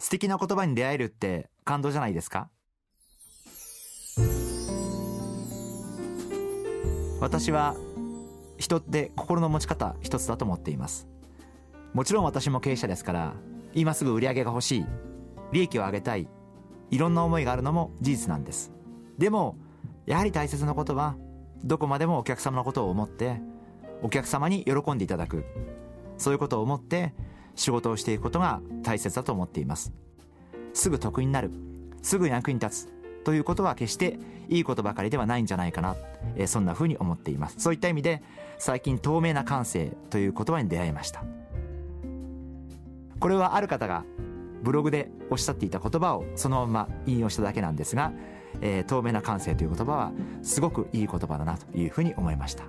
素敵な言葉に出会えるって感動じゃないですか。私は人って心の持ち方一つだと思っています。もちろん私も経営者ですから、今すぐ売り上げが欲しい、利益を上げたい、いろんな思いがあるのも事実なんです。でもやはり大切なことは、どこまでもお客様のことを思ってお客様に喜んでいただく、そういうことを思って仕事をしていくことが大切だと思っています。すぐ得になる、すぐ役に立つということは決していいことばかりではないんじゃないかな、そんなふうに思っています。そういった意味で最近透明な感性という言葉に出会いました。これはある方がブログでおっしゃっていた言葉をそのまま引用しただけなんですが、透明な感性という言葉はすごくいい言葉だなというふうに思いました。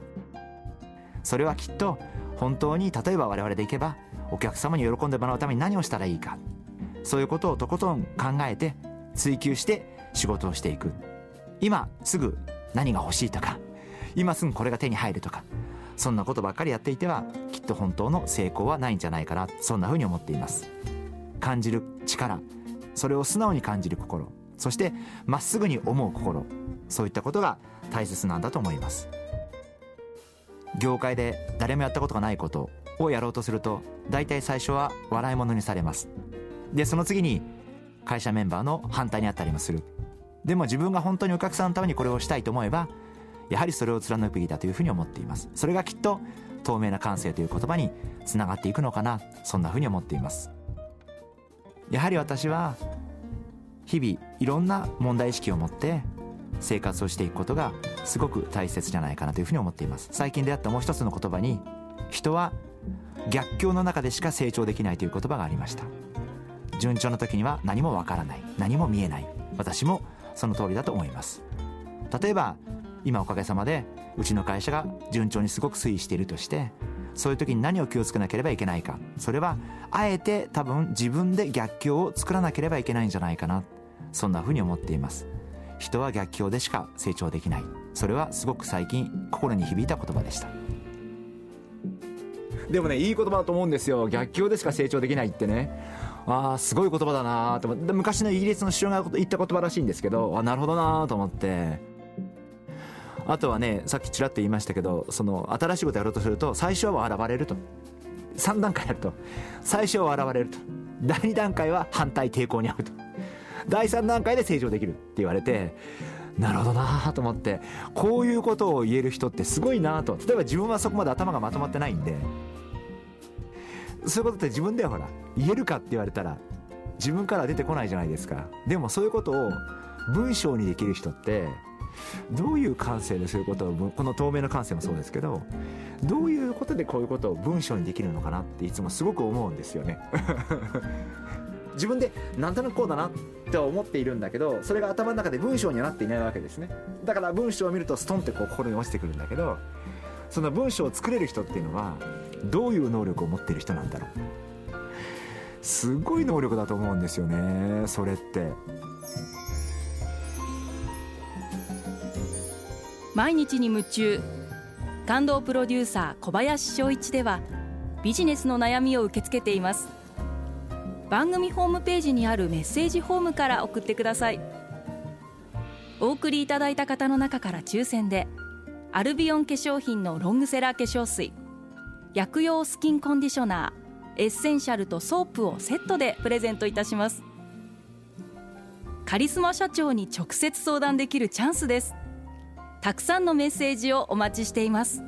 それはきっと本当に、例えば我々でいけばお客様に喜んでもらうために何をしたらいいか、そういうことをとことん考えて追求して仕事をしていく。今すぐ何が欲しいとか、今すぐこれが手に入るとか、そんなことばっかりやっていてはきっと本当の成功はないんじゃないかな、そんなふうに思っています。感じる力、それを素直に感じる心、そしてまっすぐに思う心、そういったことが大切なんだと思います。業界で誰もやったことがないことをやろうとすると、大体最初は笑い物にされます。でその次に会社メンバーの反対にあったりもする。でも自分が本当にお客さんのためにこれをしたいと思えば、やはりそれを貫くべきだというふうに思っています。それがきっと透明な感性という言葉につながっていくのかな、そんなふうに思っています。やはり私は日々いろんな問題意識を持って生活をしていくことがすごく大切じゃないかなというふうに思っています。最近出会ったもう一つの言葉に、人は逆境の中でしか成長できないという言葉がありました。順調な時には何もわからない、何も見えない。私もその通りだと思います。例えば今おかげさまでうちの会社が順調にすごく推移しているとして、そういう時に何を気をつけなければいけないか、それはあえて多分自分で逆境を作らなければいけないんじゃないかな、そんなふうに思っています。人は逆境でしか成長できない、それはすごく最近心に響いた言葉でした。でもね、いい言葉だと思うんですよ。逆境でしか成長できないってね、すごい言葉だなと思って、昔のイギリスの首相が言った言葉らしいんですけど、なるほどなと思って。あとはね、さっきちらっと言いましたけど、その新しいことやろうとすると、最初は笑われると、3段階あると。最初は笑われると、第2段階は反対抵抗に遭うと、第3段階で成長できるって言われて、なるほどなと思って、こういうことを言える人ってすごいなと。例えば自分はそこまで頭がまとまってないんで、そういうことって自分ではほら言えるかって言われたら自分からは出てこないじゃないですか。でもそういうことを文章にできる人って、どういう感性でそういうことを、この透明の感性もそうですけど、どういうことでこういうことを文章にできるのかなっていつもすごく思うんですよね。自分でなんとなくこうだなって思っているんだけど、それが頭の中で文章にはなっていないわけですね。だから文章を見るとストンってこう心に落ちてくるんだけど、その文章を作れる人っていうのはどういう能力を持っている人なんだろう。すごい能力だと思うんですよね、それって。毎日に夢中感動プロデューサー小林翔一ではビジネスの悩みを受け付けています。番組ホームページにあるメッセージフォームから送ってください。お送りいただいた方の中から抽選でアルビオン化粧品のロングセラー化粧水、薬用スキンコンディショナー、エッセンシャルとソープをセットでプレゼントいたします。カリスマ社長に直接相談できるチャンスです。たくさんのメッセージをお待ちしています。